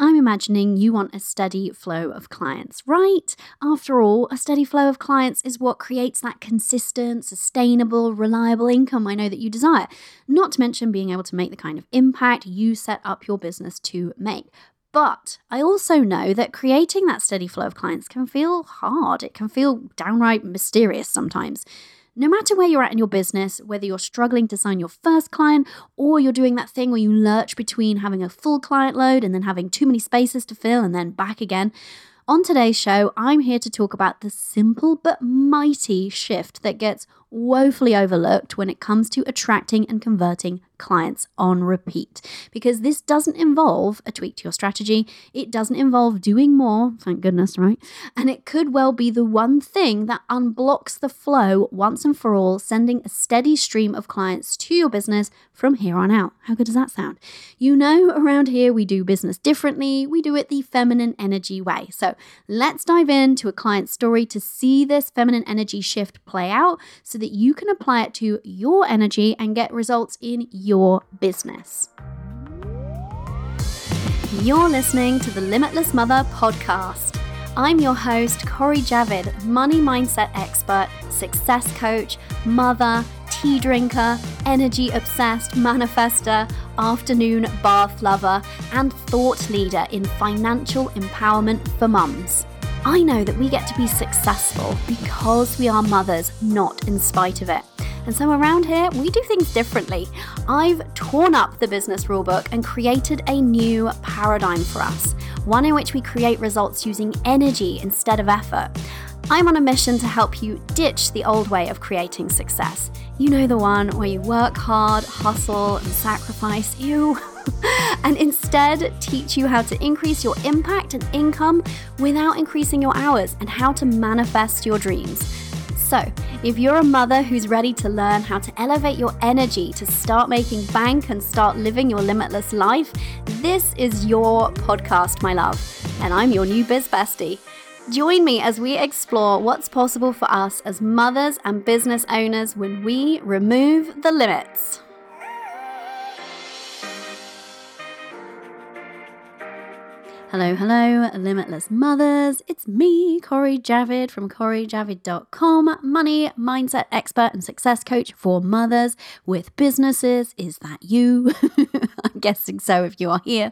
I'm imagining you want a steady flow of clients, right? After all, a steady flow of clients is what creates that consistent, sustainable, reliable income I know that you desire, not to mention being able to make the kind of impact you set up your business to make. But I also know that creating that steady flow of clients can feel hard. It can feel downright mysterious sometimes. No matter where you're at in your business, whether you're struggling to sign your first client or you're doing that thing where you lurch between having a full client load and then having too many spaces to fill and then back again, on today's show, I'm here to talk about the simple but mighty shift that gets woefully overlooked when it comes to attracting and converting clients on repeat. Because this doesn't involve a tweak to your strategy. It doesn't involve doing more, thank goodness, right? And it could well be the one thing that unblocks the flow once and for all, sending a steady stream of clients to your business from here on out. How good does that sound? You know, around here we do business differently. We do it the feminine energy way. So let's dive into a client story to see this feminine energy shift play out so that you can apply it to your energy and get results in your business. You're listening to the Limitless Mother Podcast. I'm your host, Cori Javid, money mindset expert, success coach, mother, tea drinker, energy-obsessed manifester, afternoon bath lover, and thought leader in financial empowerment for mums. I know that we get to be successful because we are mothers, not in spite of it. And so around here, we do things differently. I've torn up the business rulebook and created a new paradigm for us, one in which we create results using energy instead of effort. I'm on a mission to help you ditch the old way of creating success. You know, the one where you work hard, hustle, and sacrifice, and instead teach you how to increase your impact and income without increasing your hours and how to manifest your dreams. So, if you're a mother who's ready to learn how to elevate your energy to start making bank and start living your limitless life, this is your podcast, my love. And I'm your new biz bestie. Join me as we explore what's possible for us as mothers and business owners when we remove the limits. Hello, hello, Limitless Mothers. It's me, Cori Javid from CoriJavid.com, money, mindset expert and success coach for mothers with businesses. Is that you? I'm guessing so if you are here.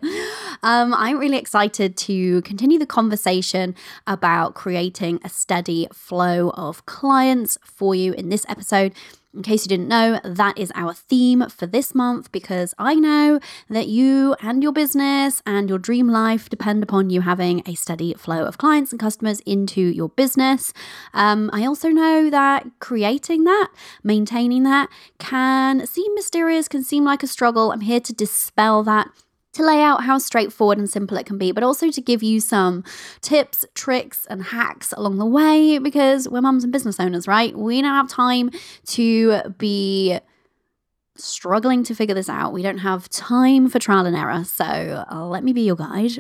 I'm really excited to continue the conversation about creating a steady flow of clients for you in this episode. In case you didn't know, that is our theme for this month because I know that you and your business and your dream life depend upon you having a steady flow of clients and customers into your business. I also know that creating that, maintaining that can seem mysterious, can seem like a struggle. I'm here to dispel that, to lay out how straightforward and simple it can be, but also to give you some tips, tricks, and hacks along the way because we're mums and business owners, right? We don't have time to be struggling to figure this out. We don't have time for trial and error, so let me be your guide.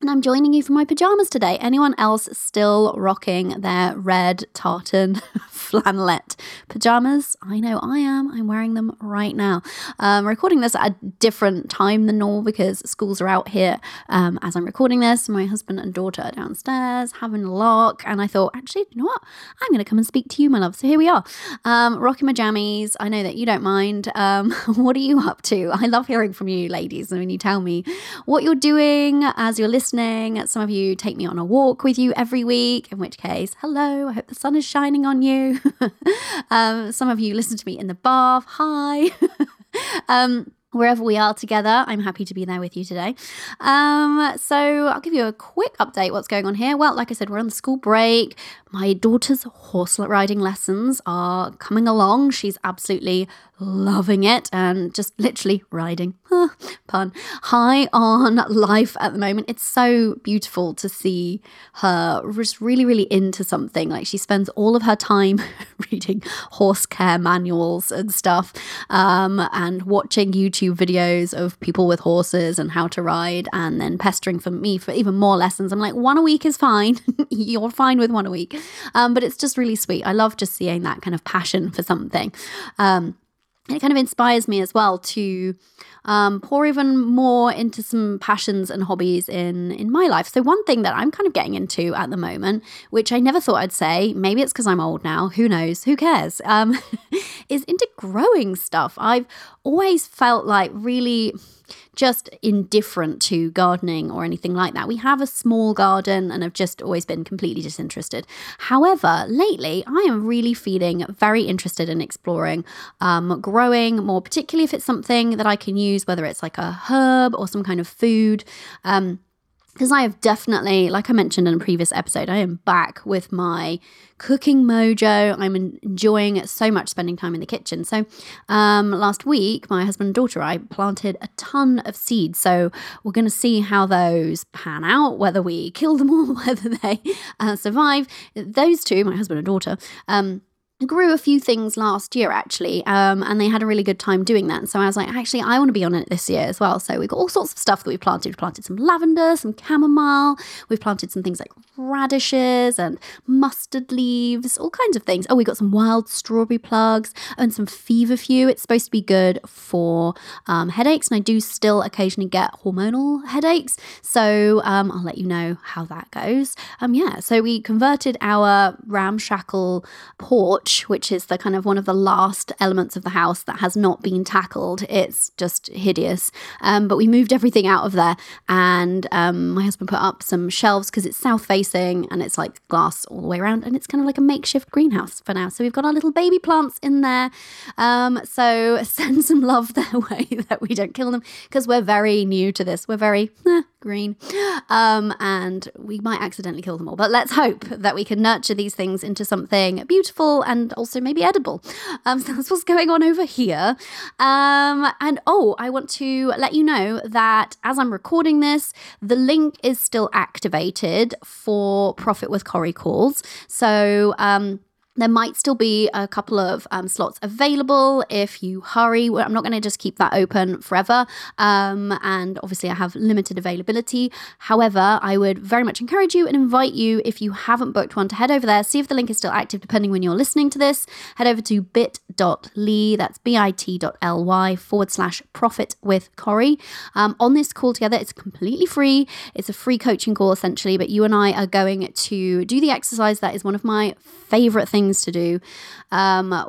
And I'm joining you from my pajamas today. Anyone else still rocking their red tartan flannelette pajamas? I know I am. I'm wearing them right now. I'm recording this at a different time than normal because schools are out here as I'm recording this. My husband and daughter are downstairs having a lark. And I thought, actually, you know what? I'm going to come and speak to you, my love. So here we are. Rocking my jammies. I know that you don't mind. What are you up to? I love hearing from you, ladies. And when you tell me what you're doing as you're listening. Some of you take me on a walk with you every week, in which case, hello, I hope the sun is shining on you. Some of you listen to me in the bath, hi. Wherever we are together, I'm happy to be there with you today. So I'll give you a quick update what's going on here. Well, like I said, we're on the school break. My daughter's horse riding lessons are coming along. She's absolutely loving it and just literally riding, pun, high on life at the moment. It's so beautiful to see her just really, really into something. Like she spends all of her time reading horse care manuals and stuff and watching YouTube videos of people with horses and how to ride and then pestering for me for even more lessons. I'm like, one a week is fine. You're fine with one a week. But it's just really sweet. I love just seeing that kind of passion for something. it kind of inspires me as well to pour even more into some passions and hobbies in my life. So one thing that I'm kind of getting into at the moment, which I never thought I'd say, maybe it's because I'm old now, who knows, who cares, is into growing stuff. I've always felt like really just indifferent to gardening or anything like that. We have a small garden and I've just always been completely disinterested. However, lately I am really feeling very interested in exploring growing more, particularly if it's something that I can use, whether it's like a herb or some kind of food. Because I have definitely, like I mentioned in a previous episode, I am back with my cooking mojo. I'm enjoying so much spending time in the kitchen. So last week, my husband and daughter, I planted a ton of seeds. So we're going to see how those pan out, whether we kill them all, whether they survive. Those two, my husband and daughter, grew a few things last year actually, and they had a really good time doing that. And so I was like, actually, I want to be on it this year as well. So we've got all sorts of stuff that we've planted. We've planted some lavender, some chamomile. We've planted some things like radishes and mustard leaves, all kinds of things. Oh, we got some wild strawberry plugs and some feverfew. It's supposed to be good for headaches, and I do still occasionally get hormonal headaches. So I'll let you know how that goes. So we converted our ramshackle porch, which is the kind of one of the last elements of the house that has not been tackled. It's just hideous. But we moved everything out of there, and my husband put up some shelves because it's south facing and it's like glass all the way around, and it's kind of like a makeshift greenhouse for now. So we've got our little baby plants in there. So send some love their way that we don't kill them, because we're very new to this. We're very green, and we might accidentally kill them all. But let's hope that we can nurture these things into something beautiful and also maybe edible. So that's what's going on over here. And I want to let you know that as I'm recording this, the link is still activated for Profit with Cori calls. So there might still be a couple of slots available if you hurry. I'm not going to just keep that open forever. And obviously I have limited availability. However, I would very much encourage you and invite you, if you haven't booked one, to head over there, see if the link is still active depending when you're listening to this. Head over to bit.ly, that's bit.ly /Profit with Cori. On this call together, it's completely free. It's a free coaching call essentially, but you and I are going to do the exercise that is one of my favorite things to do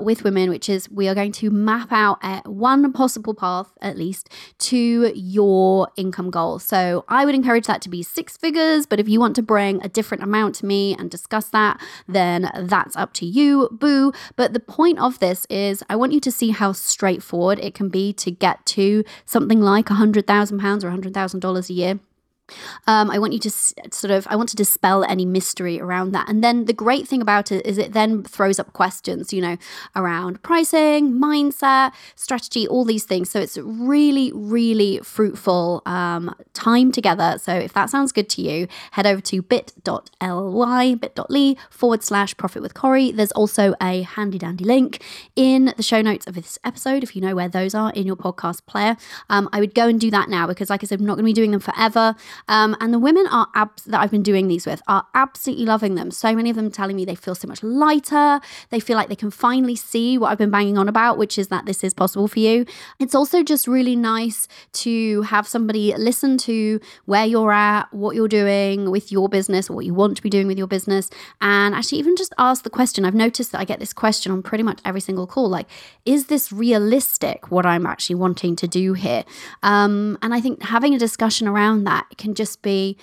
with women, which is we are going to map out one possible path at least to your income goal. So I would encourage that to be 6 figures, but if you want to bring a different amount to me and discuss that, then that's up to you, boo. But the point of this is I want you to see how straightforward it can be to get to something like £100,000 or $100,000 a year. I want you to I want to dispel any mystery around that. And then the great thing about it is it then throws up questions, you know, around pricing, mindset, strategy, all these things. So it's really, really fruitful time together. So if that sounds good to you, head over to bit.ly /Profit with Cori. There's also a handy dandy link in the show notes of this episode, if you know where those are in your podcast player. I would go and do that now, because like I said, I'm not going to be doing them forever. And the women are that I've been doing these with are absolutely loving them. So many of them telling me they feel so much lighter. They feel like they can finally see what I've been banging on about, which is that this is possible for you. It's also just really nice to have somebody listen to where you're at, what you're doing with your business, or what you want to be doing with your business, and actually even just ask the question. I've noticed that I get this question on pretty much every single call, like, is this realistic, what I'm actually wanting to do here? And I think having a discussion around that can just be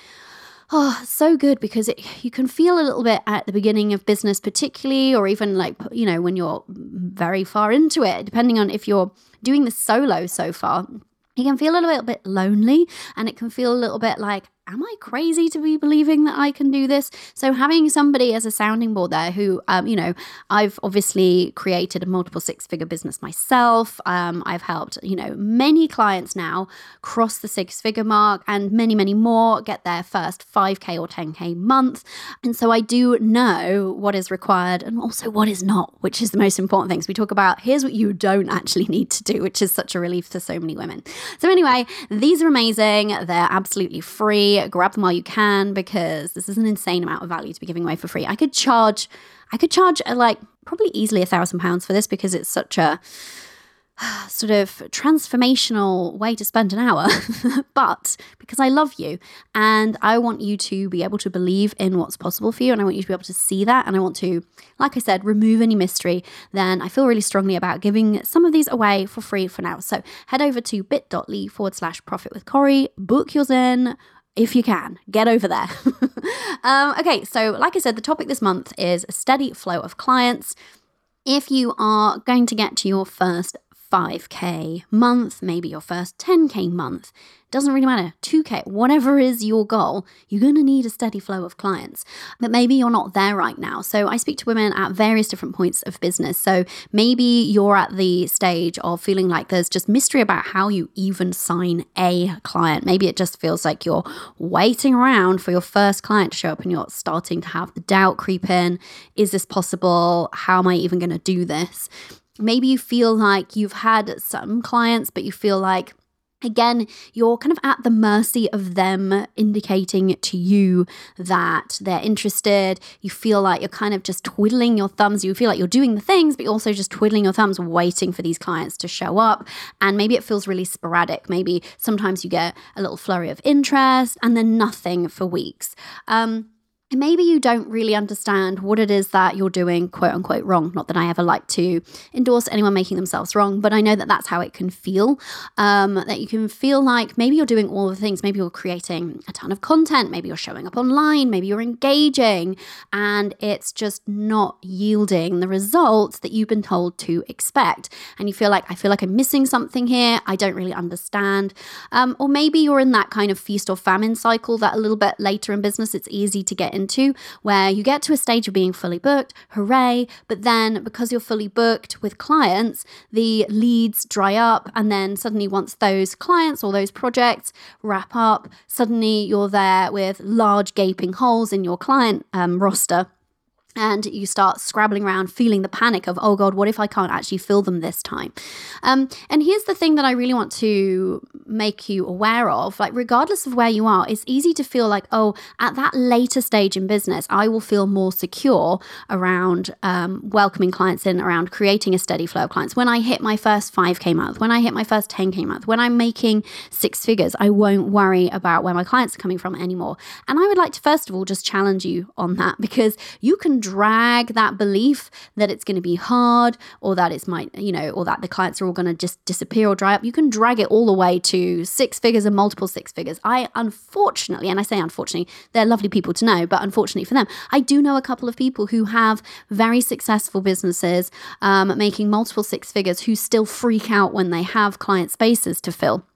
so good, because you can feel a little bit at the beginning of business particularly, or even like, you know, when you're very far into it, depending on if you're doing this solo so far, you can feel a little bit lonely, and it can feel a little bit like, am I crazy to be believing that I can do this? So having somebody as a sounding board there who, I've obviously created a multiple 6-figure business myself. I've helped, many clients now cross the 6-figure mark, and many, many more get their first 5K or 10K month. And so I do know what is required and also what is not, which is the most important thing. So we talk about, here's what you don't actually need to do, which is such a relief to so many women. So anyway, these are amazing. They're absolutely free. Grab them while you can, because this is an insane amount of value to be giving away for free. I could charge probably easily £1,000 for this, because it's such a sort of transformational way to spend an hour, but because I love you and I want you to be able to believe in what's possible for you, and I want you to be able to see that, and I want to, like I said, remove any mystery, then I feel really strongly about giving some of these away for free for now. So head over to bit.ly/profitwithcori, book yours in. If you can, get over there. Okay, so like I said, the topic this month is a steady flow of clients. If you are going to get to your first 5K month, maybe your first 10K month, doesn't really matter, 2K, whatever is your goal, you're going to need a steady flow of clients. But maybe you're not there right now. So I speak to women at various different points of business. So maybe you're at the stage of feeling like there's just mystery about how you even sign a client. Maybe it just feels like you're waiting around for your first client to show up and you're starting to have the doubt creep in. Is this possible? How am I even going to do this? Maybe you feel like you've had some clients, but you feel like, again, you're kind of at the mercy of them indicating to you that they're interested. You feel like you're kind of just twiddling your thumbs. You feel like you're doing the things, but you're also just twiddling your thumbs, waiting for these clients to show up. And maybe it feels really sporadic. Maybe sometimes you get a little flurry of interest and then nothing for weeks. And maybe you don't really understand what it is that you're doing, quote unquote, wrong. Not that I ever like to endorse anyone making themselves wrong, but I know that that's how it can feel, that you can feel like maybe you're doing all the things. Maybe you're creating a ton of content. Maybe you're showing up online. Maybe you're engaging, and it's just not yielding the results that you've been told to expect. And you feel like, I feel like I'm missing something here. I don't really understand. Or maybe you're in that kind of feast or famine cycle that a little bit later in business, it's easy to get into, where you get to a stage of being fully booked, hooray, but then because you're fully booked with clients, the leads dry up, and then suddenly once those clients or those projects wrap up, suddenly you're there with large gaping holes in your client roster. And you start scrabbling around, feeling the panic of, oh God, what if I can't actually fill them this time? And here's the thing that I really want to make you aware of, like regardless of where you are, it's easy to feel like, oh, at that later stage in business, I will feel more secure around welcoming clients in, around creating a steady flow of clients. When I hit my first 5K month, when I hit my first 10K month, when I'm making six figures, I won't worry about where my clients are coming from anymore. And I would like to, first of all, just challenge you on that, because you can drag that belief that it's going to be hard, or that it's might, you know, or that the clients are all going to just disappear or dry up. You can drag it all the way to six figures and multiple six figures. I unfortunately, and I say unfortunately, they're lovely people to know, but unfortunately for them, I do know a couple of people who have very successful businesses making multiple six figures who still freak out when they have client spaces to fill.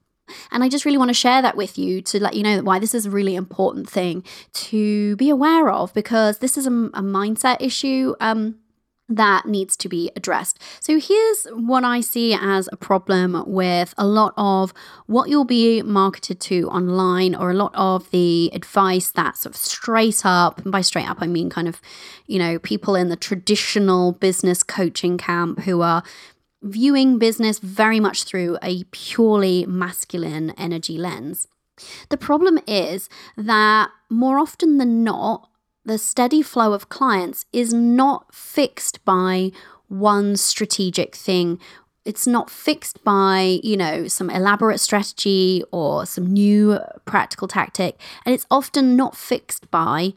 And I just really want to share that with you to let you know why this is a really important thing to be aware of, because this is a mindset issue that needs to be addressed. So here's what I see as a problem with a lot of what you'll be marketed to online, or a lot of the advice that's sort of straight up, and by straight up I mean kind of, you know, people in the traditional business coaching camp who are viewing business very much through a purely masculine energy lens. The problem is that more often than not, the steady flow of clients is not fixed by one strategic thing. It's not fixed by, you know, some elaborate strategy or some new practical tactic. And it's often not fixed by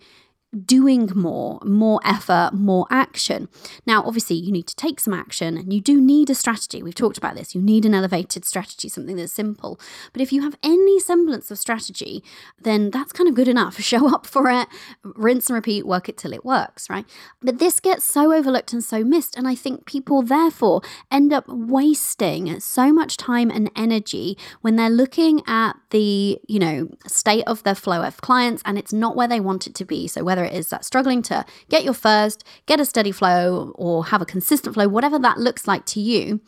doing more effort, more action. Now, obviously, you need to take some action, and you do need a strategy. We've talked about this. You need an elevated strategy, something that's simple. But if you have any semblance of strategy, then that's kind of good enough. Show up for it, rinse and repeat, work it till it works, right? But this gets so overlooked and so missed. And I think people, therefore, end up wasting so much time and energy when they're looking at the, you know, state of their flow of clients, and it's not where they want it to be. So whether it is that struggling to get your first, get a steady flow, or have a consistent flow, whatever that looks like to you,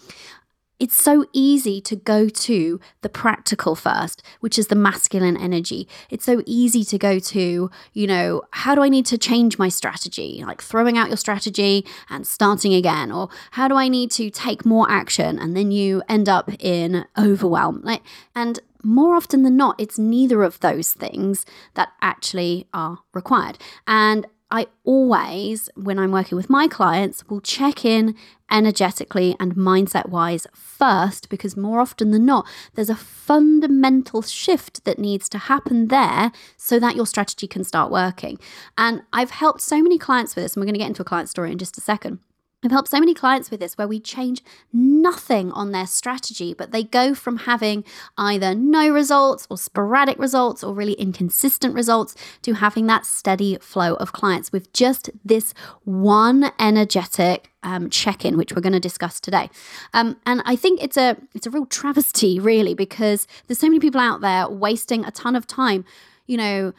it's so easy to go to the practical first, which is the masculine energy. It's so easy to go to, you know, how do I need to change my strategy? Like throwing out your strategy and starting again, or how do I need to take more action? And then you end up in overwhelm. Like, and more often than not, it's neither of those things that actually are required. And I always, when I'm working with my clients, will check in energetically and mindset-wise first, because more often than not, there's a fundamental shift that needs to happen there so that your strategy can start working. And I've helped so many clients with this, and we're going to get into a client story in just a second. I've helped so many clients with this where we change nothing on their strategy, but they go from having either no results or sporadic results or really inconsistent results to having that steady flow of clients with just this one energetic check-in, which we're going to discuss today. And I think it's a real travesty, really, because there's so many people out there wasting a ton of time, you know,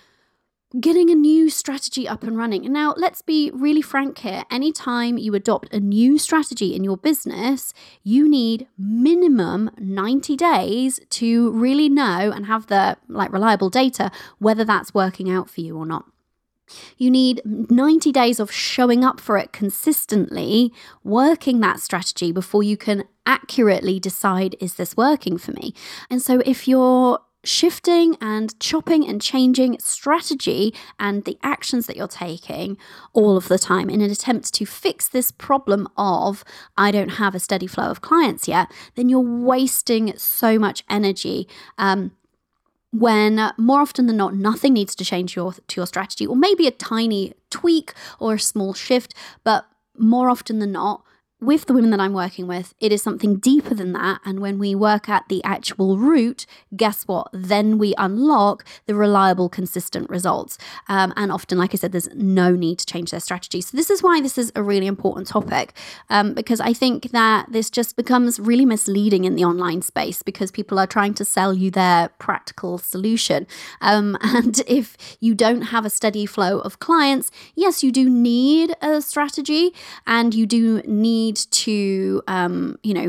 getting a new strategy up and running. And now let's be really frank here. Anytime you adopt a new strategy in your business, you need minimum 90 days to really know and have the reliable data whether that's working out for you or not. You need 90 days of showing up for it consistently, working that strategy before you can accurately decide, is this working for me? And so if you're shifting and chopping and changing strategy and the actions that you're taking all of the time in an attempt to fix this problem of I don't have a steady flow of clients yet, then you're wasting so much energy when more often than not, nothing needs to change to your strategy, or maybe a tiny tweak or a small shift. But more often than not, with the women that I'm working with, it is something deeper than that. And when we work at the actual root, guess what? Then we unlock the reliable, consistent results. And often, like I said, there's no need to change their strategy. So this is why this is a really important topic, because I think that this just becomes really misleading in the online space because people are trying to sell you their practical solution. And if you don't have a steady flow of clients, yes, you do need a strategy and you do need to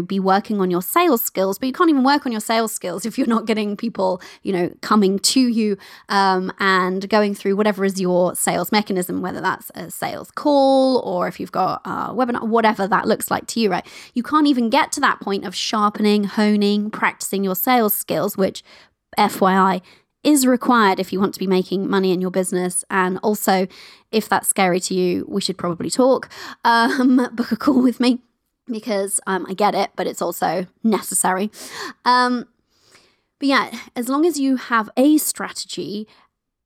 be working on your sales skills, but you can't even work on your sales skills if you're not getting people, you know, coming to you and going through whatever is your sales mechanism, whether that's a sales call or if you've got a webinar, whatever that looks like to you, right? You can't even get to that point of sharpening, honing, practicing your sales skills, which FYI is required if you want to be making money in your business. And also, if that's scary to you, we should probably talk. Book a call with me because I get it, but it's also necessary. But yeah, as long as you have a strategy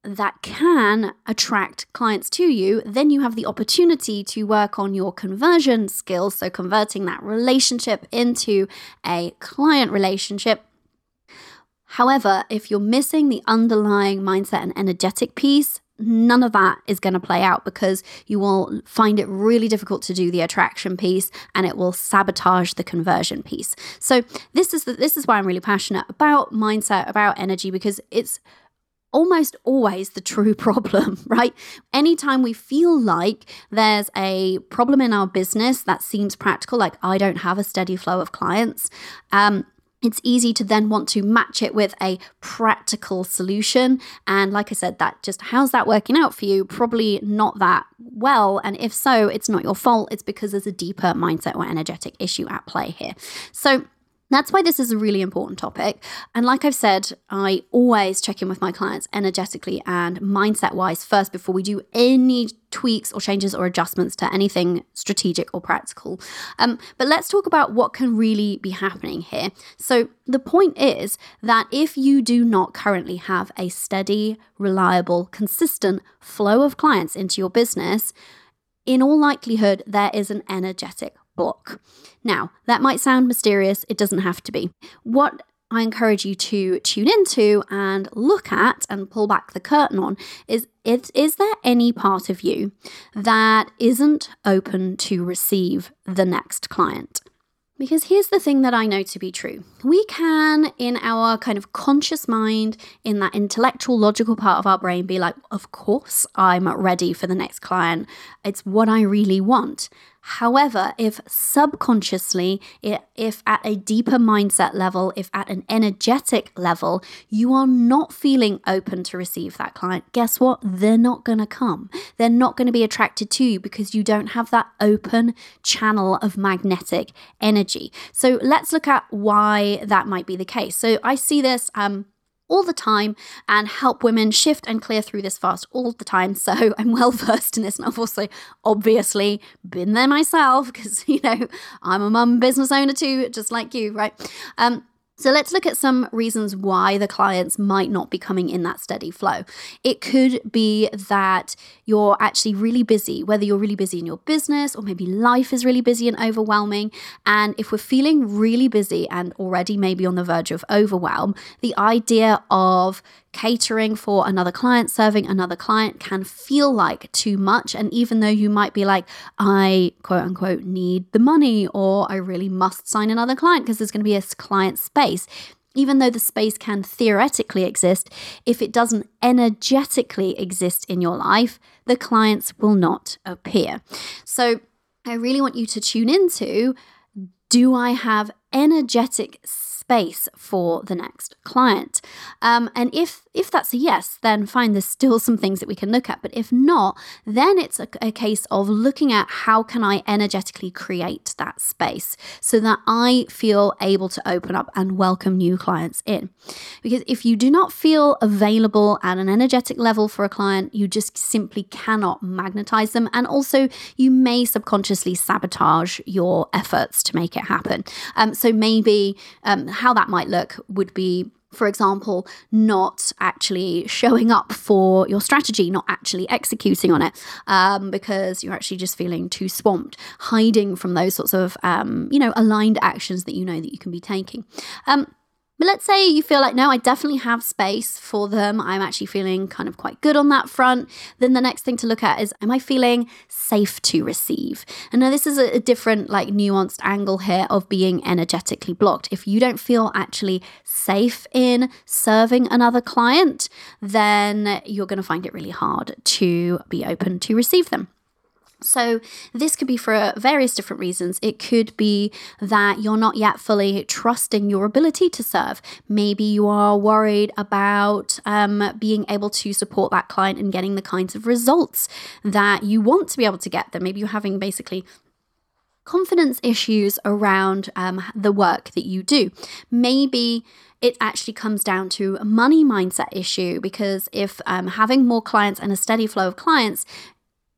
that can attract clients to you, then you have the opportunity to work on your conversion skills. So converting that relationship into a client relationship. However, if you're missing the underlying mindset and energetic piece, none of that is going to play out because you will find it really difficult to do the attraction piece and it will sabotage the conversion piece. So this is why I'm really passionate about mindset, about energy, because it's almost always the true problem, right? Anytime we feel like there's a problem in our business that seems practical, like I don't have a steady flow of clients, it's easy to then want to match it with a practical solution. And like I said, that just, how's that working out for you? Probably not that well. And if so, it's not your fault. It's because there's a deeper mindset or energetic issue at play here. So that's why this is a really important topic. And like I've said, I always check in with my clients energetically and mindset-wise first before we do any tweaks or changes or adjustments to anything strategic or practical. But let's talk about what can really be happening here. So the point is that if you do not currently have a steady, reliable, consistent flow of clients into your business, in all likelihood, there is an energetic block. Now, that might sound mysterious. It doesn't have to be. What I encourage you to tune into and look at and pull back the curtain on is there any part of you that isn't open to receive the next client? Because here's the thing that I know to be true. We can, in our kind of conscious mind, in that intellectual, logical part of our brain, be like, of course, I'm ready for the next client. It's what I really want. However, if subconsciously, if at a deeper mindset level, if at an energetic level, you are not feeling open to receive that client, guess what? They're not going to come. They're not going to be attracted to you because you don't have that open channel of magnetic energy. So let's look at why that might be the case. So I see this all the time and help women shift and clear through this fast all the time. So I'm well versed in this, and I've also obviously been there myself because, you know, I'm a mum business owner too, just like you, right? So let's look at some reasons why the clients might not be coming in that steady flow. It could be that you're actually really busy, whether you're really busy in your business or maybe life is really busy and overwhelming. And if we're feeling really busy and already maybe on the verge of overwhelm, the idea of catering for another client, serving another client can feel like too much. And even though you might be like, I quote unquote need the money, or I really must sign another client because there's going to be a client space, even though the space can theoretically exist, if it doesn't energetically exist in your life, the clients will not appear. So I really want you to tune into, do I have energetic space for the next client? And if that's a yes, then fine, there's still some things that we can look at. But if not, then it's a case of looking at how can I energetically create that space so that I feel able to open up and welcome new clients in. Because if you do not feel available at an energetic level for a client, you just simply cannot magnetize them. And also you may subconsciously sabotage your efforts to make it happen. So maybe how that might look would be, for example, not actually showing up for your strategy, not actually executing on it because you're actually just feeling too swamped, hiding from those sorts of, aligned actions that you know that you can be taking. But let's say you feel like, no, I definitely have space for them. I'm actually feeling kind of quite good on that front. Then the next thing to look at is, am I feeling safe to receive? And now this is a different like nuanced angle here of being energetically blocked. If you don't feel actually safe in serving another client, then you're going to find it really hard to be open to receive them. So this could be for various different reasons. It could be that you're not yet fully trusting your ability to serve. Maybe you are worried about being able to support that client and getting the kinds of results that you want to be able to get them. Maybe you're having basically confidence issues around the work that you do. Maybe it actually comes down to a money mindset issue, because if having more clients and a steady flow of clients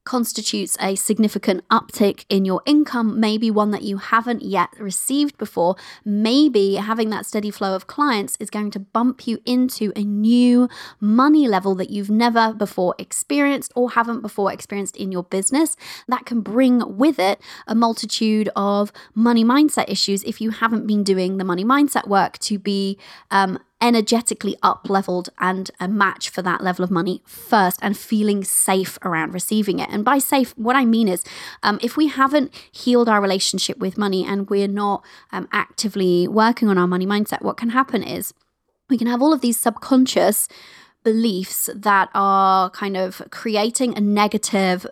constitutes a significant uptick in your income, maybe one that you haven't yet received before, maybe having that steady flow of clients is going to bump you into a new money level that you've never before experienced or haven't before experienced in your business. That can bring with it a multitude of money mindset issues if you haven't been doing the money mindset work to be energetically up-leveled and a match for that level of money first and feeling safe around receiving it. And by safe, what I mean is if we haven't healed our relationship with money and we're not actively working on our money mindset, what can happen is we can have all of these subconscious beliefs that are kind of creating a negative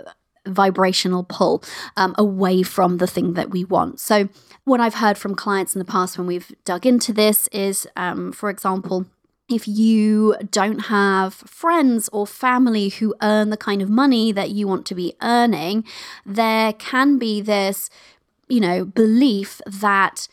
vibrational pull away from the thing that we want. So what I've heard from clients in the past when we've dug into this is, for example, if you don't have friends or family who earn the kind of money that you want to be earning, there can be this, belief that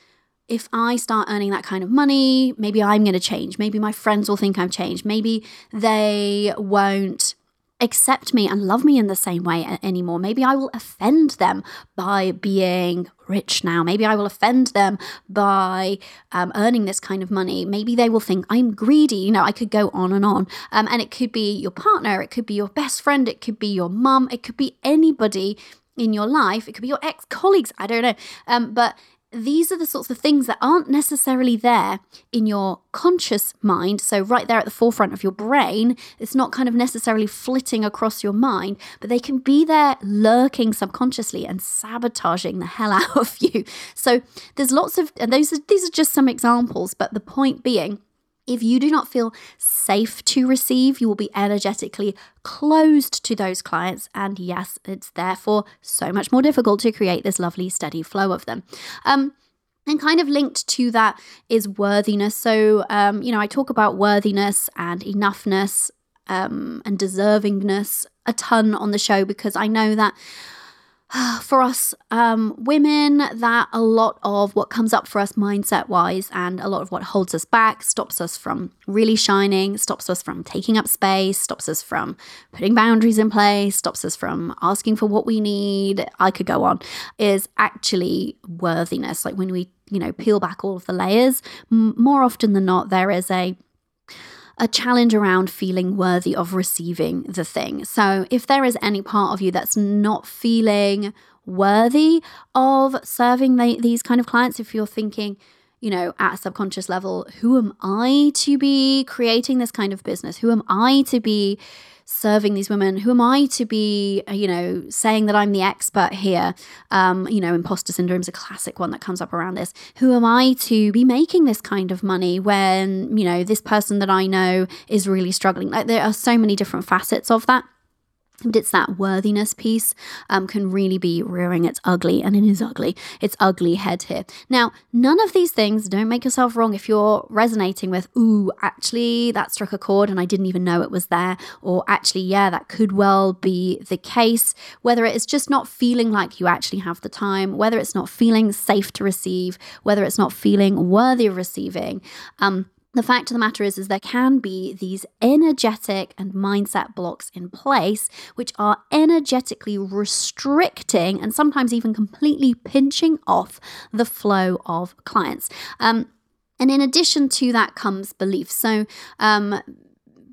if I start earning that kind of money, maybe I'm going to change. Maybe my friends will think I've changed. Maybe they won't accept me and love me in the same way anymore. Maybe I will offend them by being rich now. Maybe I will offend them by earning this kind of money. Maybe they will think I'm greedy. I could go on and on. And it could be your partner. It could be your best friend. It could be your mum. It could be anybody in your life. It could be your ex-colleagues. I don't know. But these are the sorts of things that aren't necessarily there in your conscious mind. So right there at the forefront of your brain, it's not kind of necessarily flitting across your mind, but they can be there lurking subconsciously and sabotaging the hell out of you. So there's lots of, and these are just some examples, but the point being, if you do not feel safe to receive, you will be energetically closed to those clients. And yes, it's therefore so much more difficult to create this lovely, steady flow of them. And kind of linked to that is worthiness. So, I talk about worthiness and enoughness and deservingness a ton on the show because I know that for us women, that a lot of what comes up for us mindset-wise and a lot of what holds us back, stops us from really shining, stops us from taking up space, stops us from putting boundaries in place, stops us from asking for what we need, I could go on, is actually worthiness. Like when we, peel back all of the layers, more often than not, there is a challenge around feeling worthy of receiving the thing. So if there is any part of you that's not feeling worthy of serving these kind of clients, if you're thinking, at a subconscious level, who am I to be creating this kind of business? Who am I to be serving these women? Who am I to be, saying that I'm the expert here? Imposter syndrome is a classic one that comes up around this. Who am I to be making this kind of money when, this person that I know is really struggling? Like, there are so many different facets of that. But it's that worthiness piece can really be rearing its ugly, and it is ugly, its ugly head here. Now, none of these things, don't make yourself wrong if you're resonating with, ooh, actually that struck a chord and I didn't even know it was there, or actually, yeah, that could well be the case, whether it's just not feeling like you actually have the time, whether it's not feeling safe to receive, whether it's not feeling worthy of receiving. The fact of the matter is there can be these energetic and mindset blocks in place which are energetically restricting and sometimes even completely pinching off the flow of clients. And in addition to that comes belief. So,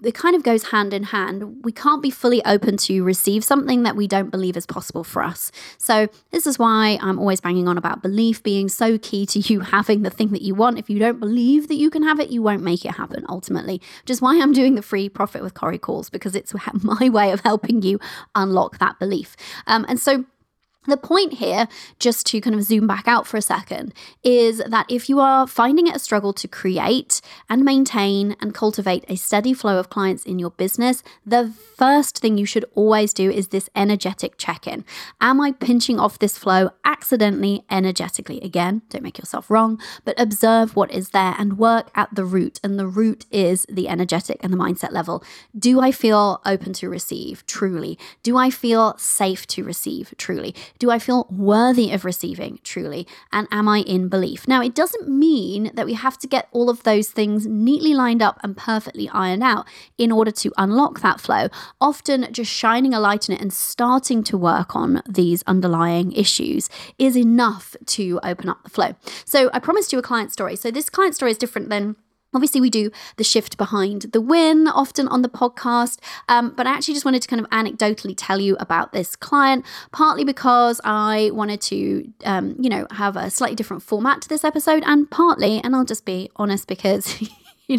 it kind of goes hand in hand. We can't be fully open to receive something that we don't believe is possible for us. So this is why I'm always banging on about belief being so key to you having the thing that you want. If you don't believe that you can have it, you won't make it happen ultimately, which is why I'm doing the free Profit with Cori calls, because it's my way of helping you unlock that belief. And so the point here, just to kind of zoom back out for a second, is that if you are finding it a struggle to create and maintain and cultivate a steady flow of clients in your business, the first thing you should always do is this energetic check-in. Am I pinching off this flow accidentally, energetically? Again, don't make yourself wrong, but observe what is there and work at the root. And the root is the energetic and the mindset level. Do I feel open to receive? Truly. Do I feel safe to receive? Truly. Do I feel worthy of receiving? Truly. And am I in belief? Now, it doesn't mean that we have to get all of those things neatly lined up and perfectly ironed out in order to unlock that flow. Often just shining a light on it and starting to work on these underlying issues is enough to open up the flow. So I promised you a client story. So this client story is different than, obviously, we do the shift behind the win often on the podcast, but I actually just wanted to kind of anecdotally tell you about this client, partly because I wanted to, have a slightly different format to this episode, and partly, and I'll just be honest because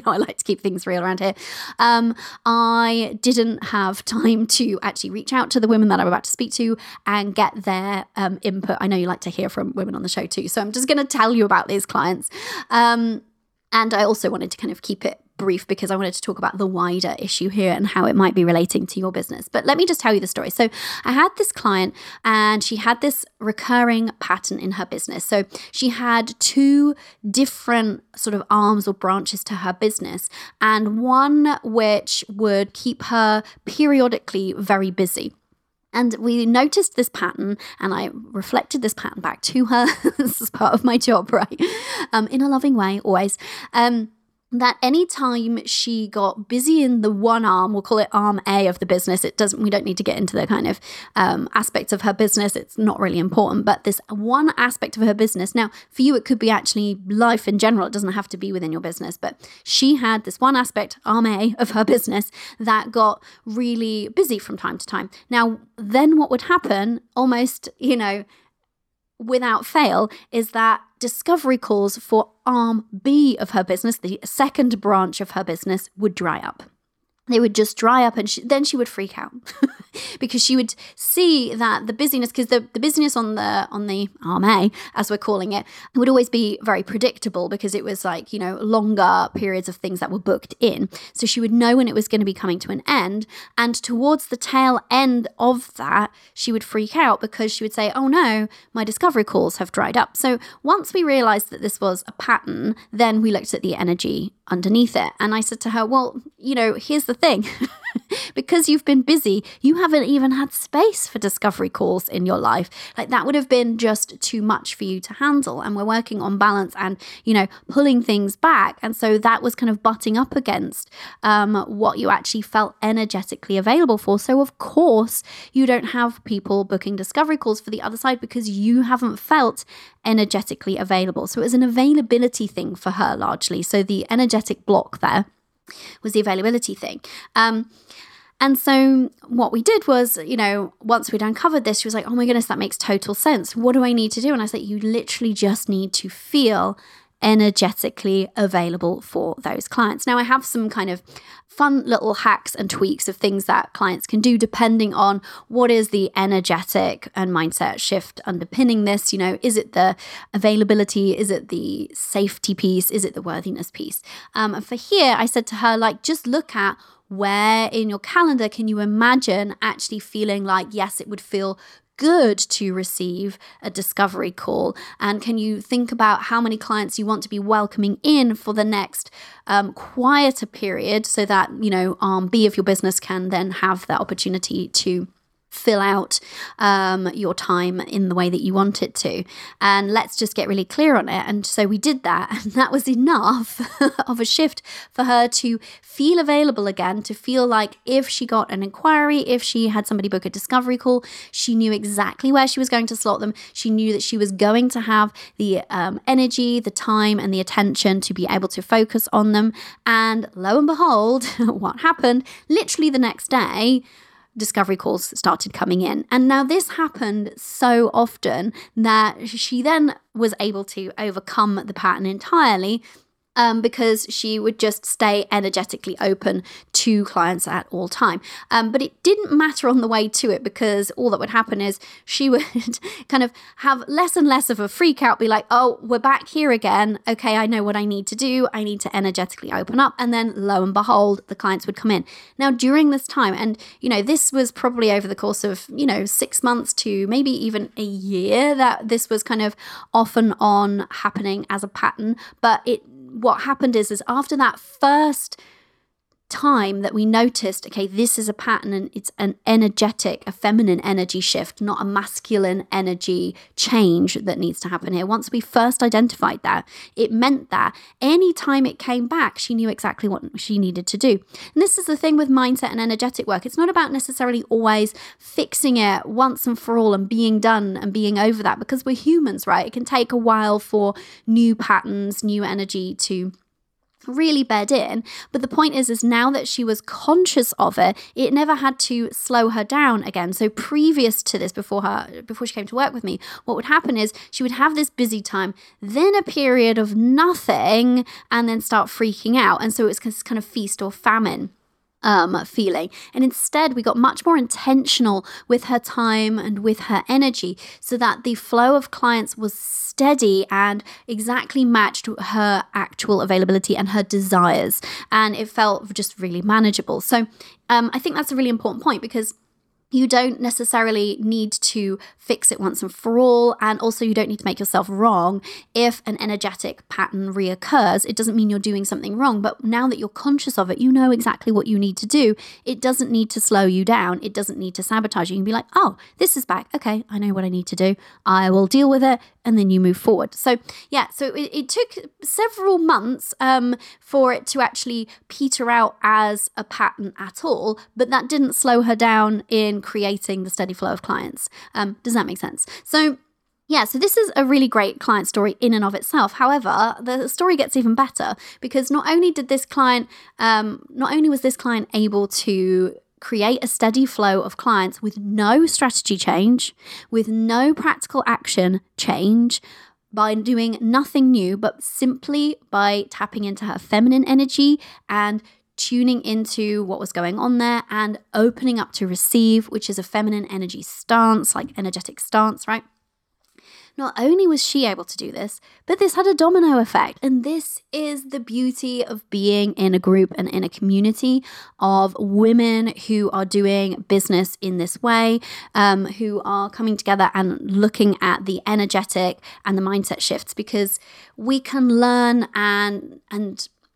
I like to keep things real around here. I didn't have time to actually reach out to the women that I'm about to speak to and get their input. I know you like to hear from women on the show too, so I'm just going to tell you about these clients. And I also wanted to kind of keep it brief because I wanted to talk about the wider issue here and how it might be relating to your business. But let me just tell you the story. So I had this client and she had this recurring pattern in her business. So she had two different sort of arms or branches to her business, and one which would keep her periodically very busy. And we noticed this pattern, and I reflected this pattern back to her. This is part of my job, right? In a loving way, always. That any time she got busy in the one arm, we'll call it arm A of the business. We don't need to get into the kind of aspects of her business. It's not really important, but this one aspect of her business. Now, for you, it could be actually life in general. It doesn't have to be within your business, but she had this one aspect, arm A of her business, that got really busy from time to time. Now, then what would happen almost, without fail, is that discovery calls for arm B of her business, the second branch of her business, would dry up. They would just dry up, and then she would freak out because she would see that the busyness, because the busyness on the arm A, as we're calling it, would always be very predictable because it was like, longer periods of things that were booked in. So she would know when it was going to be coming to an end. And towards the tail end of that, she would freak out because she would say, oh no, my discovery calls have dried up. So once we realized that this was a pattern, then we looked at the energy underneath it. And I said to her, well, here's the thing. because you've been busy, you haven't even had space for discovery calls in your life. Like, that would have been just too much for you to handle. And we're working on balance and, you know, pulling things back. And so that was kind of butting up against what you actually felt energetically available for. So of course, you don't have people booking discovery calls for the other side because you haven't felt energetically available. So it was an availability thing for her largely. So the energetic block there was the availability thing. And so what we did was, you know, once we'd uncovered this, she was like, oh my goodness, that makes total sense. What do I need to do? And I said, you literally just need to feel energetically available for those clients. Now, I have some kind of fun little hacks and tweaks of things that clients can do depending on what is the energetic and mindset shift underpinning this. You know, is it the availability? Is it the safety piece? Is it the worthiness piece? And for here, I said to her, like, just look at where in your calendar can you imagine actually feeling like, yes, it would feel good to receive a discovery call? And can you think about how many clients you want to be welcoming in for the next quieter period so that, you know, arm B of your business can then have that opportunity to fill out your time in the way that you want it to? And let's just get really clear on it. And so we did that, and that was enough of a shift for her to feel available again, to feel like if she got an inquiry, if she had somebody book a discovery call, she knew exactly where she was going to slot them. She knew that she was going to have the energy, the time, and the attention to be able to focus on them. And lo and behold, what happened literally the next day, discovery calls started coming in. And now this happened so often that she then was able to overcome the pattern entirely, because she would just stay energetically open to clients at all time. But it didn't matter on the way to it, because all that would happen is she would kind of have less and less of a freak out, be like, oh, we're back here again. Okay, I know what I need to do. I need to energetically open up. And then lo and behold, the clients would come in. Now, during this time, and, you know, this was probably over the course of, you know, 6 months to maybe even a year, that this was kind of off and on happening as a pattern. But what happened is after that first time that we noticed, okay, this is a pattern and it's an energetic, a feminine energy shift, not a masculine energy change that needs to happen here. Once we first identified that, it meant that any time it came back, she knew exactly what she needed to do. And this is the thing with mindset and energetic work. It's not about necessarily always fixing it once and for all and being done and being over that, because we're humans, right? It can take a while for new patterns, new energy to really bed in. But the point is now that she was conscious of it, it never had to slow her down again. So previous to this, before she came to work with me, what would happen is she would have this busy time, then a period of nothing, and then start freaking out. And so it's this kind of feast or famine feeling. And instead, we got much more intentional with her time and with her energy, so that the flow of clients was steady and exactly matched her actual availability and her desires. And it felt just really manageable. So I think that's a really important point, because you don't necessarily need to fix it once and for all. And also, you don't need to make yourself wrong. If an energetic pattern reoccurs, it doesn't mean you're doing something wrong. But now that you're conscious of it, you know exactly what you need to do. It doesn't need to slow you down. It doesn't need to sabotage you. You can be like, oh, this is back. Okay, I know what I need to do. I will deal with it. And then you move forward. So yeah, so it took several months for it to actually peter out as a pattern at all. But that didn't slow her down in creating the steady flow of clients. Does that make sense? So yeah, so this is a really great client story in and of itself. However, the story gets even better, because not only was this client able to create a steady flow of clients with no strategy change, with no practical action change, by doing nothing new, but simply by tapping into her feminine energy and tuning into what was going on there and opening up to receive, which is a feminine energy stance, like energetic stance, right? Not only was she able to do this, but this had a domino effect. And this is the beauty of being in a group and in a community of women who are doing business in this way, who are coming together and looking at the energetic and the mindset shifts, because we can learn and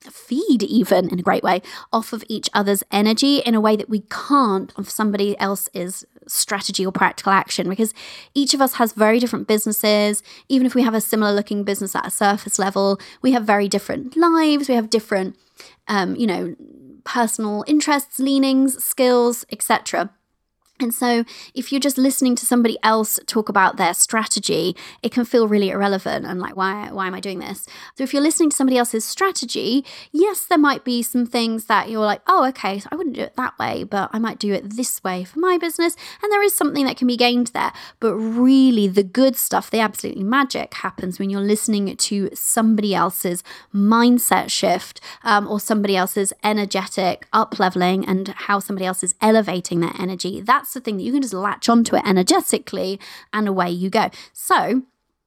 feed even in a great way off of each other's energy in a way that we can't of somebody else's strategy or practical action, because each of us has very different businesses. Even if we have a similar looking business at a surface level, we have very different lives, we have different personal interests, leanings, skills, etc. And so if you're just listening to somebody else talk about their strategy, it can feel really irrelevant and like, why am I doing this? So if you're listening to somebody else's strategy, yes, there might be some things that you're like, oh, okay, so I wouldn't do it that way, but I might do it this way for my business. And there is something that can be gained there. But really the good stuff, the absolutely magic happens when you're listening to somebody else's mindset shift or somebody else's energetic up-leveling and how somebody else is elevating their energy. That's the thing that you can just latch onto it energetically and away you go. So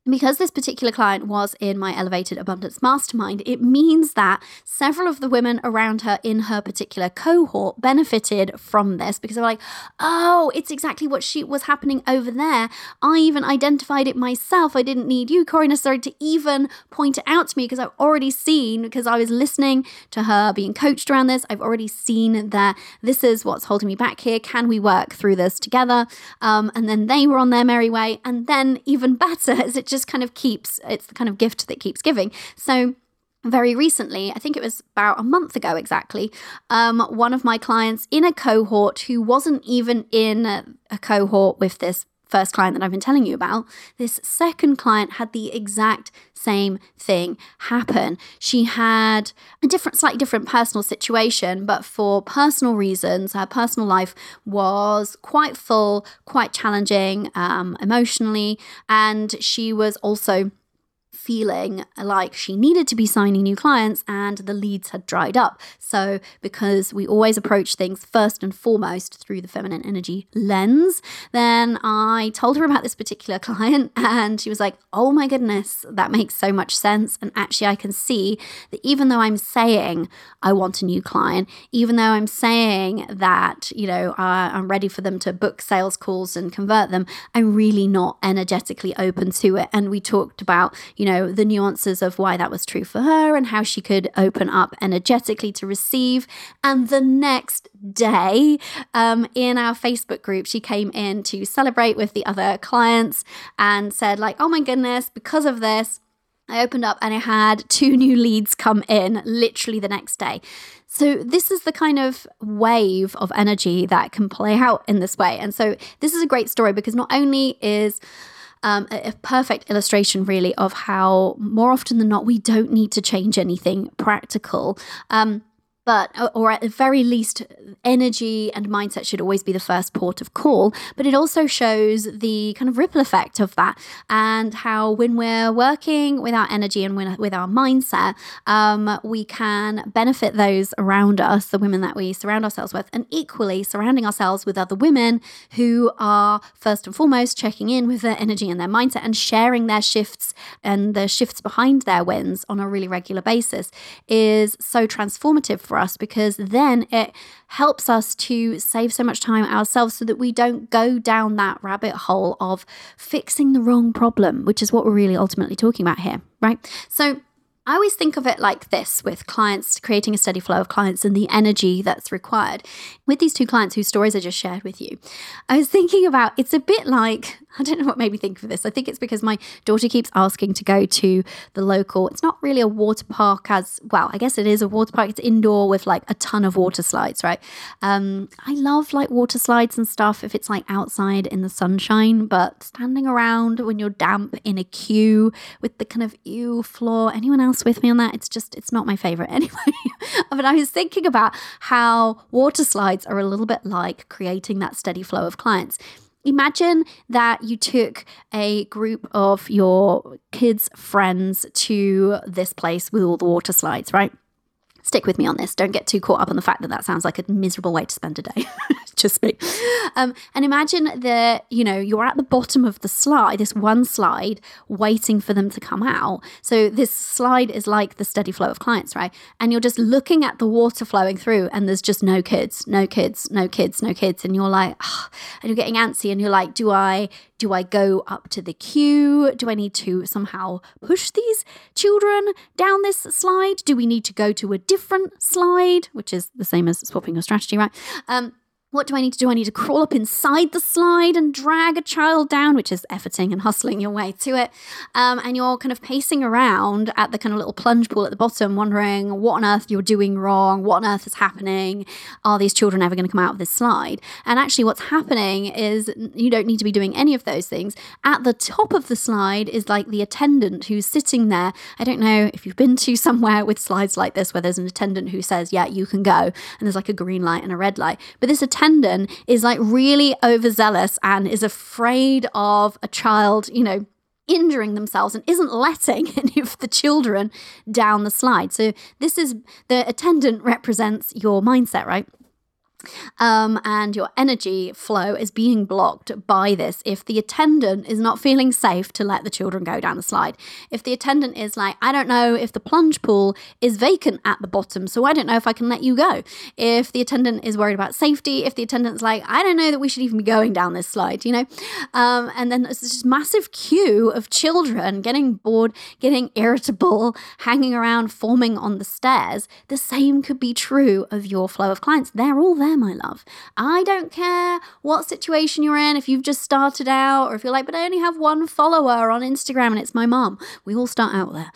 because this particular client was in my Elevated Abundance Mastermind, it means that several of the women around her in her particular cohort benefited from this, because they were like, oh, it's exactly what she was happening over there. I even identified it myself. I didn't need you, Cori, necessarily to even point it out to me, because I've already seen, because I was listening to her being coached around this, I've already seen that this is what's holding me back here. Can we work through this together? And then they were on their merry way. And then even better is it just kind of keeps, it's the kind of gift that keeps giving. So very recently, I think it was about a month ago exactly, one of my clients in a cohort who wasn't even in a cohort with this first client that I've been telling you about, this second client had the exact same thing happen. She had a different, slightly different personal situation, but for personal reasons, her personal life was quite full, quite challenging emotionally, and she was also feeling like she needed to be signing new clients and the leads had dried up. So because we always approach things first and foremost through the feminine energy lens, then I told her about this particular client and she was like, oh my goodness, that makes so much sense. And actually I can see that even though I'm saying I want a new client, even though I'm saying that, I'm ready for them to book sales calls and convert them, I'm really not energetically open to it. And we talked about, the nuances of why that was true for her and how she could open up energetically to receive. And the next day in our Facebook group, she came in to celebrate with the other clients and said like, oh my goodness, because of this, I opened up and I had 2 new leads come in literally the next day. So this is the kind of wave of energy that can play out in this way. And so this is a great story because not only is a perfect illustration really of how more often than not we don't need to change anything practical, or at the very least energy and mindset should always be the first port of call, but it also shows the kind of ripple effect of that and how when we're working with our energy and with our mindset, we can benefit those around us, the women that we surround ourselves with, and equally surrounding ourselves with other women who are first and foremost checking in with their energy and their mindset and sharing their shifts and the shifts behind their wins on a really regular basis is so transformative for us, because then it helps us to save so much time ourselves so that we don't go down that rabbit hole of fixing the wrong problem, which is what we're really ultimately talking about here, right? So I always think of it like this with clients, creating a steady flow of clients and the energy that's required. With these 2 clients whose stories I just shared with you, I was thinking about, it's a bit like, I don't know what made me think of this. I think it's because my daughter keeps asking to go to the local, it's not really a water park as, well, I guess it is a water park. It's indoor with like a ton of water slides, right? I love like water slides and stuff if it's like outside in the sunshine, but standing around when you're damp in a queue with the kind of ew floor, anyone else with me on that? It's not my favorite anyway. But I was thinking about how water slides are a little bit like creating that steady flow of clients. Imagine that you took a group of your kids' friends to this place with all the water slides, right? Stick with me on this. Don't get too caught up on the fact that sounds like a miserable way to spend a day. just me. And imagine that, you know, you're at the bottom of the slide, this one slide, waiting for them to come out. So this slide is like the steady flow of clients, right? And you're just looking at the water flowing through and there's just no kids. And you're like, oh, and you're getting antsy and you're like, do I go up to the queue? Do I need to somehow push these children down this slide? Do we need to go to a different slide? Which is the same as swapping your strategy, right? What do I need to do? I need to crawl up inside the slide and drag a child down, which is efforting and hustling your way to it. And you're kind of pacing around at the kind of little plunge pool at the bottom, wondering what on earth you're doing wrong, what on earth is happening, are these children ever going to come out of this slide? And actually what's happening is you don't need to be doing any of those things. At the top of the slide is like the attendant who's sitting there. I don't know if you've been to somewhere with slides like this where there's an attendant who says, yeah, you can go. And there's like a green light and a red light. But this attendant is like really overzealous and is afraid of a child, you know, injuring themselves and isn't letting any of the children down the slide. So this is, the attendant represents your mindset, right? And your energy flow is being blocked by this. If the attendant is not feeling safe to let the children go down the slide, if the attendant is like, I don't know if the plunge pool is vacant at the bottom, so I don't know if I can let you go. If the attendant is worried about safety, if the attendant's like, I don't know that we should even be going down this slide, you know, and then it's this massive queue of children getting bored, getting irritable, hanging around, forming on the stairs. The same could be true of your flow of clients. They're all there, my love. I don't care what situation you're in, if you've just started out or if you're like, but I only have one follower on Instagram and it's my mom. We all start out there.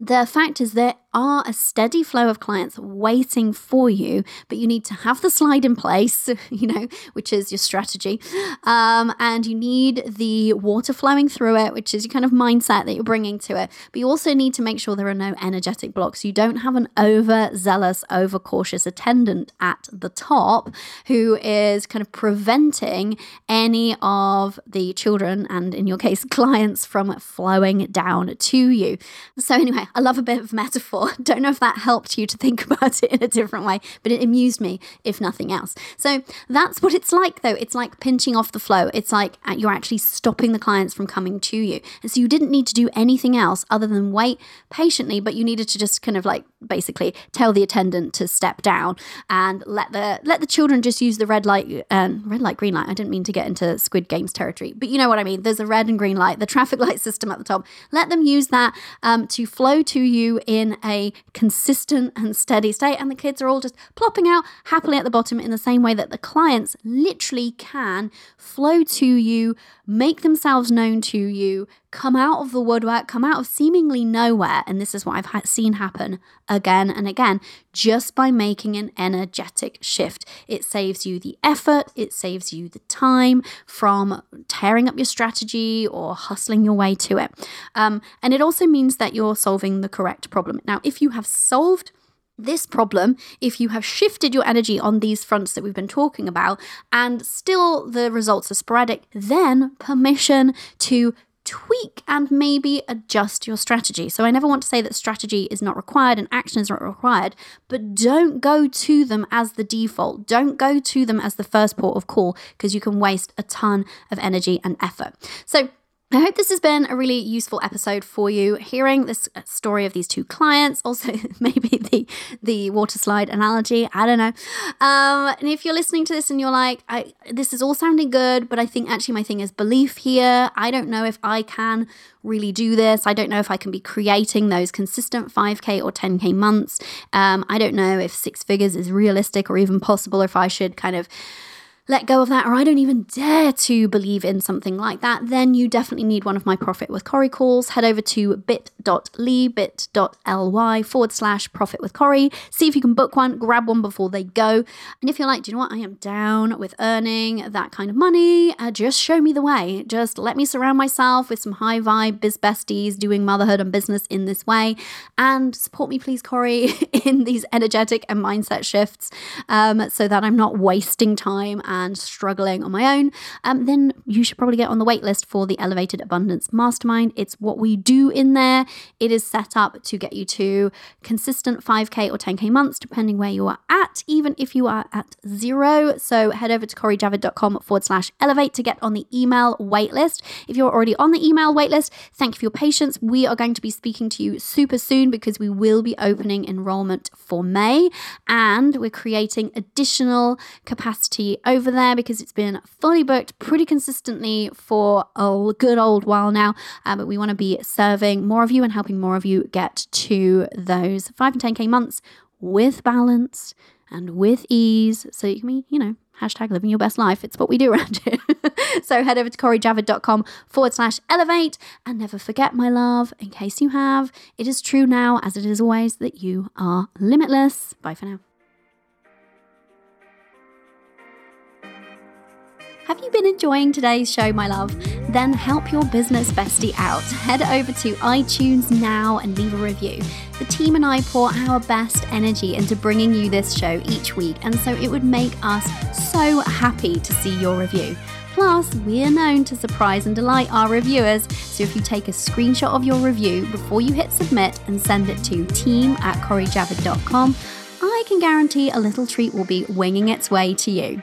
The fact is there are a steady flow of clients waiting for you, but you need to have the slide in place, you know, which is your strategy. And you need the water flowing through it, which is your kind of mindset that you're bringing to it. But you also need to make sure there are no energetic blocks. You don't have an overzealous, overcautious attendant at the top who is kind of preventing any of the children and, in your case, clients from flowing down to you. So anyway, I love a bit of metaphor. Don't know if that helped you to think about it in a different way, but it amused me, if nothing else. So that's what it's like, though. It's like pinching off the flow. It's like you're actually stopping the clients from coming to you. And so you didn't need to do anything else other than wait patiently, but you needed to just kind of like basically tell the attendant to step down and let the children just use the green light. I didn't mean to get into Squid Games territory, but you know what I mean. There's a red and green light, the traffic light system at the top. Let them use that to flow to you in a consistent and steady state, and the kids are all just plopping out happily at the bottom in the same way that the clients literally can flow to you, make themselves known to you, come out of the woodwork, come out of seemingly nowhere. And this is what I've seen happen again and again, just by making an energetic shift. It saves you the effort, it saves you the time from tearing up your strategy or hustling your way to it. And it also means that you're solving the correct problem. Now, if you have solved this problem, if you have shifted your energy on these fronts that we've been talking about, and still the results are sporadic, then permission to tweak and maybe adjust your strategy. So I never want to say that strategy is not required and action is not required, but don't go to them as the default. Don't go to them as the first port of call, because you can waste a ton of energy and effort. So I hope this has been a really useful episode for you, hearing this story of these two clients, also maybe the water slide analogy, I don't know. And if you're listening to this and you're like, this is all sounding good, but I think actually my thing is belief here. I don't know if I can really do this. I don't know if I can be creating those consistent 5K or 10K months. I don't know if 6 figures is realistic or even possible, or if I should kind of let go of that, or I don't even dare to believe in something like that, then you definitely need one of my Profit with Cori calls. Head over to bit.ly/Profit with Cori. See if you can book one, grab one before they go. And if you're like, do you know what? I am down with earning that kind of money. Just show me the way. Just let me surround myself with some high vibe biz besties doing motherhood and business in this way. And support me, please, Cori, in these energetic and mindset shifts so that I'm not wasting time and and struggling on my own, then you should probably get on the wait list for the Elevated Abundance Mastermind. It's what we do in there. It is set up to get you to consistent 5K or 10K months, depending where you are at, even if you are at zero. So head over to corijavid.com/elevate to get on the email waitlist. If you're already on the email waitlist, thank you for your patience. We are going to be speaking to you super soon because we will be opening enrollment for May, and we're creating additional capacity over there because it's been fully booked pretty consistently for a good old while now. But we want to be serving more of you and helping more of you get to those 5 and 10K months with balance and with ease, so you can be, hashtag living your best life. It's what we do around here. So head over to corijavid.com/elevate, and never forget, my love, in case you have, it is true now as it is always that you are limitless. Bye for now. Have you been enjoying today's show, my love? Then help your business bestie out. Head over to iTunes now and leave a review. The team and I pour our best energy into bringing you this show each week, and so it would make us so happy to see your review. Plus, we're known to surprise and delight our reviewers, so if you take a screenshot of your review before you hit submit and send it to team@corijavid.com, I can guarantee a little treat will be winging its way to you.